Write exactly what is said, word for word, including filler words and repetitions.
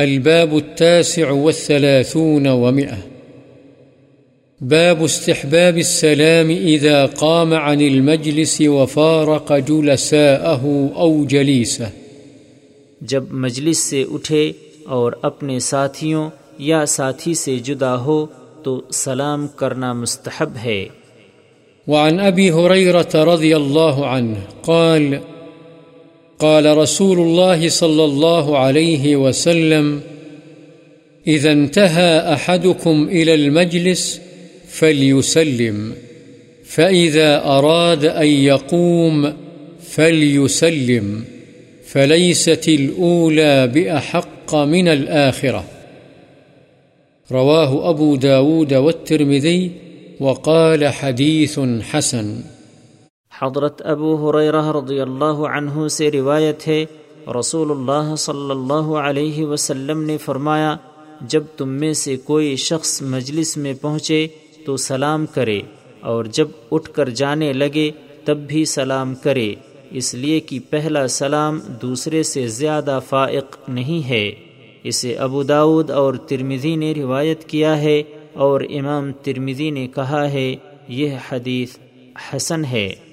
الباب التاسع والثلاثون ومئة باب استحباب السلام إذا قام عن المجلس وفارق جلساءه أو جليسه، جب مجلس سے اٹھے اور اپنے ساتھیوں یا ساتھی سے جدا ہو تو سلام کرنا مستحب ہے۔ وعن أبي هريرة رضي الله عنه قال قال رسول الله صلى الله عليه وسلم إذا انتهى أحدكم إلى المجلس فليسلم فإذا أراد أن يقوم فليسلم فليست الأولى بأحق من الآخرة، رواه أبو داود والترمذي وقال حديث حسن۔ حضرت ابو ہریرہ رضی اللہ عنہ سے روایت ہے، رسول اللہ صلی اللہ علیہ وسلم نے فرمایا، جب تم میں سے کوئی شخص مجلس میں پہنچے تو سلام کرے، اور جب اٹھ کر جانے لگے تب بھی سلام کرے، اس لیے کہ پہلا سلام دوسرے سے زیادہ فائق نہیں ہے۔ اسے ابو داود اور ترمذی نے روایت کیا ہے، اور امام ترمذی نے کہا ہے یہ حدیث حسن ہے۔